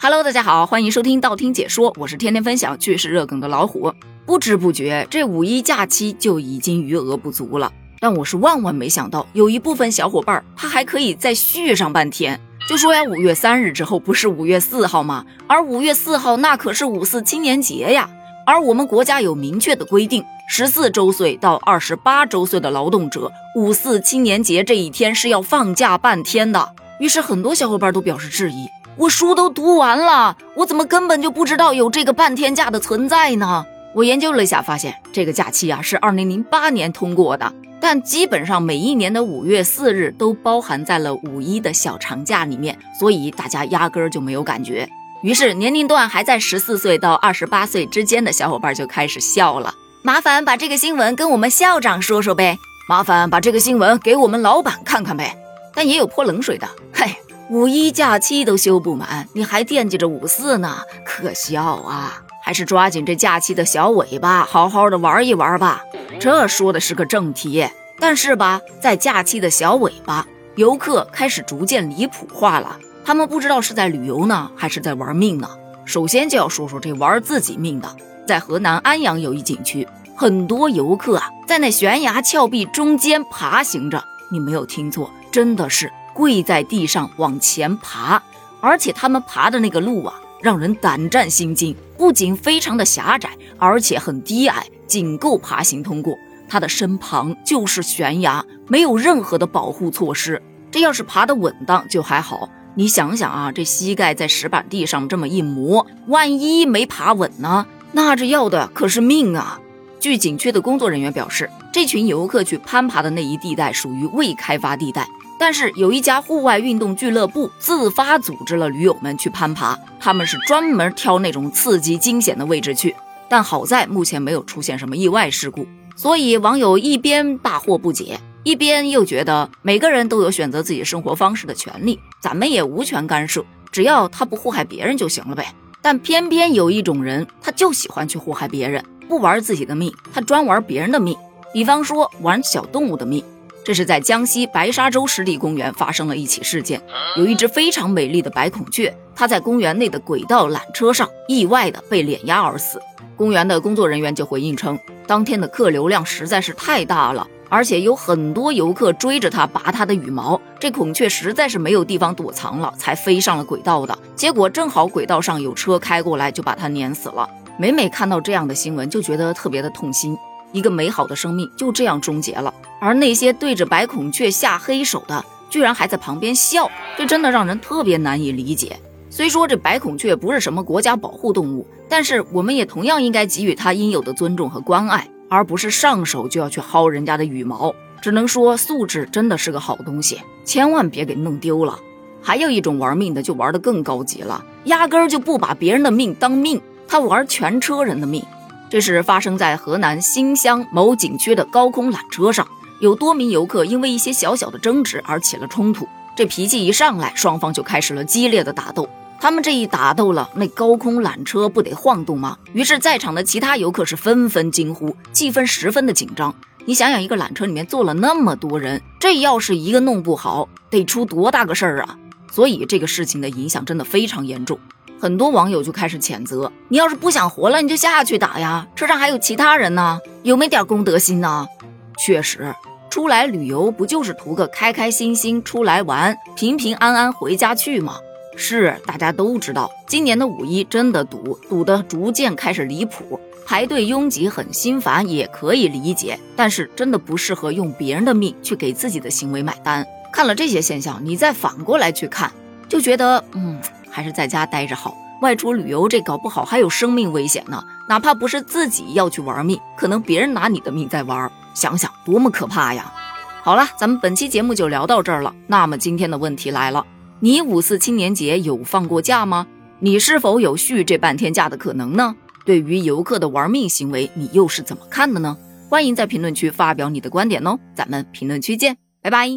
Hello， 大家好，欢迎收听道听解说，我是天天分享趣事热梗的老虎。不知不觉，这五一假期就已经余额不足了，但我是万万没想到，有一部分小伙伴他还可以再续上半天。就说呀，5月3日之后不是5月4号吗？而5月4号那可是5·4青年节呀。而我们国家有明确的规定，14周岁到28周岁的劳动者，5·4青年节这一天是要放假半天的。于是很多小伙伴都表示质疑。我书都读完了，我怎么根本就不知道有这个半天假的存在呢？我研究了一下，发现这个假期啊是2008年通过的，但基本上每一年的5月4日都包含在了五一的小长假里面，所以大家压根儿就没有感觉。于是年龄段还在14岁到28岁之间的小伙伴就开始笑了。麻烦把这个新闻跟我们校长说说呗，麻烦把这个新闻给我们老板看看呗。但也有泼冷水的，嘿，五一假期都休不满，你还惦记着5·4呢，可笑啊！还是抓紧这假期的小尾巴，好好的玩一玩吧。这说的是个正题，但是吧，在假期的小尾巴，游客开始逐渐离谱化了。他们不知道是在旅游呢，还是在玩命呢。首先就要说说这玩自己命的。在河南安阳有一景区，很多游客啊，在那悬崖峭壁中间爬行着。你没有听错，真的是跪在地上往前爬，而且他们爬的那个路啊，让人胆战心惊，不仅非常的狭窄，而且很低矮，仅够爬行通过。他的身旁就是悬崖，没有任何的保护措施。这要是爬得稳当就还好，你想想啊，这膝盖在石板地上这么一磨，万一没爬稳呢，那这要的可是命啊。据景区的工作人员表示，这群游客去攀爬的那一地带属于未开发地带，但是有一家户外运动俱乐部自发组织了驴友们去攀爬，他们是专门挑那种刺激惊险的位置去，但好在目前没有出现什么意外事故，所以网友一边大惑不解，一边又觉得每个人都有选择自己生活方式的权利，咱们也无权干涉，只要他不祸害别人就行了呗。但偏偏有一种人，他就喜欢去祸害别人，不玩自己的命，他专玩别人的命，比方说玩小动物的命。这是在江西白沙洲湿地公园发生了一起事件，有一只非常美丽的白孔雀，它在公园内的轨道缆车上意外的被碾压而死。公园的工作人员就回应称，当天的客流量实在是太大了，而且有很多游客追着它拔它的羽毛，这孔雀实在是没有地方躲藏了，才飞上了轨道的，结果正好轨道上有车开过来，就把它碾死了。每每看到这样的新闻就觉得特别的痛心，一个美好的生命就这样终结了，而那些对着白孔雀下黑手的居然还在旁边笑，这真的让人特别难以理解。虽说这白孔雀不是什么国家保护动物，但是我们也同样应该给予它应有的尊重和关爱，而不是上手就要去薅人家的羽毛。只能说素质真的是个好东西，千万别给弄丢了。还有一种玩命的就玩得更高级了，压根儿就不把别人的命当命，他玩全车人的命。这是发生在河南新乡某景区的高空缆车上，有多名游客因为一些小小的争执而起了冲突，这脾气一上来，双方就开始了激烈的打斗。他们这一打斗了，那高空缆车不得晃动吗？于是在场的其他游客是纷纷惊呼，气氛十分的紧张。你想想，一个缆车里面坐了那么多人，这要是一个弄不好，得出多大个事儿啊！所以这个事情的影响真的非常严重。很多网友就开始谴责，你要是不想活了，你就下去打呀，车上还有其他人呢，有没点公德心呢？确实，出来旅游不就是图个开开心心出来玩，平平安安回家去吗？是，大家都知道，今年的五一真的堵得逐渐开始离谱，排队拥挤很心烦也可以理解，但是真的不适合用别人的命去给自己的行为买单。看了这些现象，你再反过来去看，就觉得还是在家待着好，外出旅游这搞不好还有生命危险呢，哪怕不是自己要去玩命，可能别人拿你的命在玩，想想多么可怕呀。好了，咱们本期节目就聊到这儿了。那么今天的问题来了，你5·4青年节有放过假吗？你是否有续这半天假的可能呢？对于游客的玩命行为，你又是怎么看的呢？欢迎在评论区发表你的观点哦，咱们评论区见，拜拜。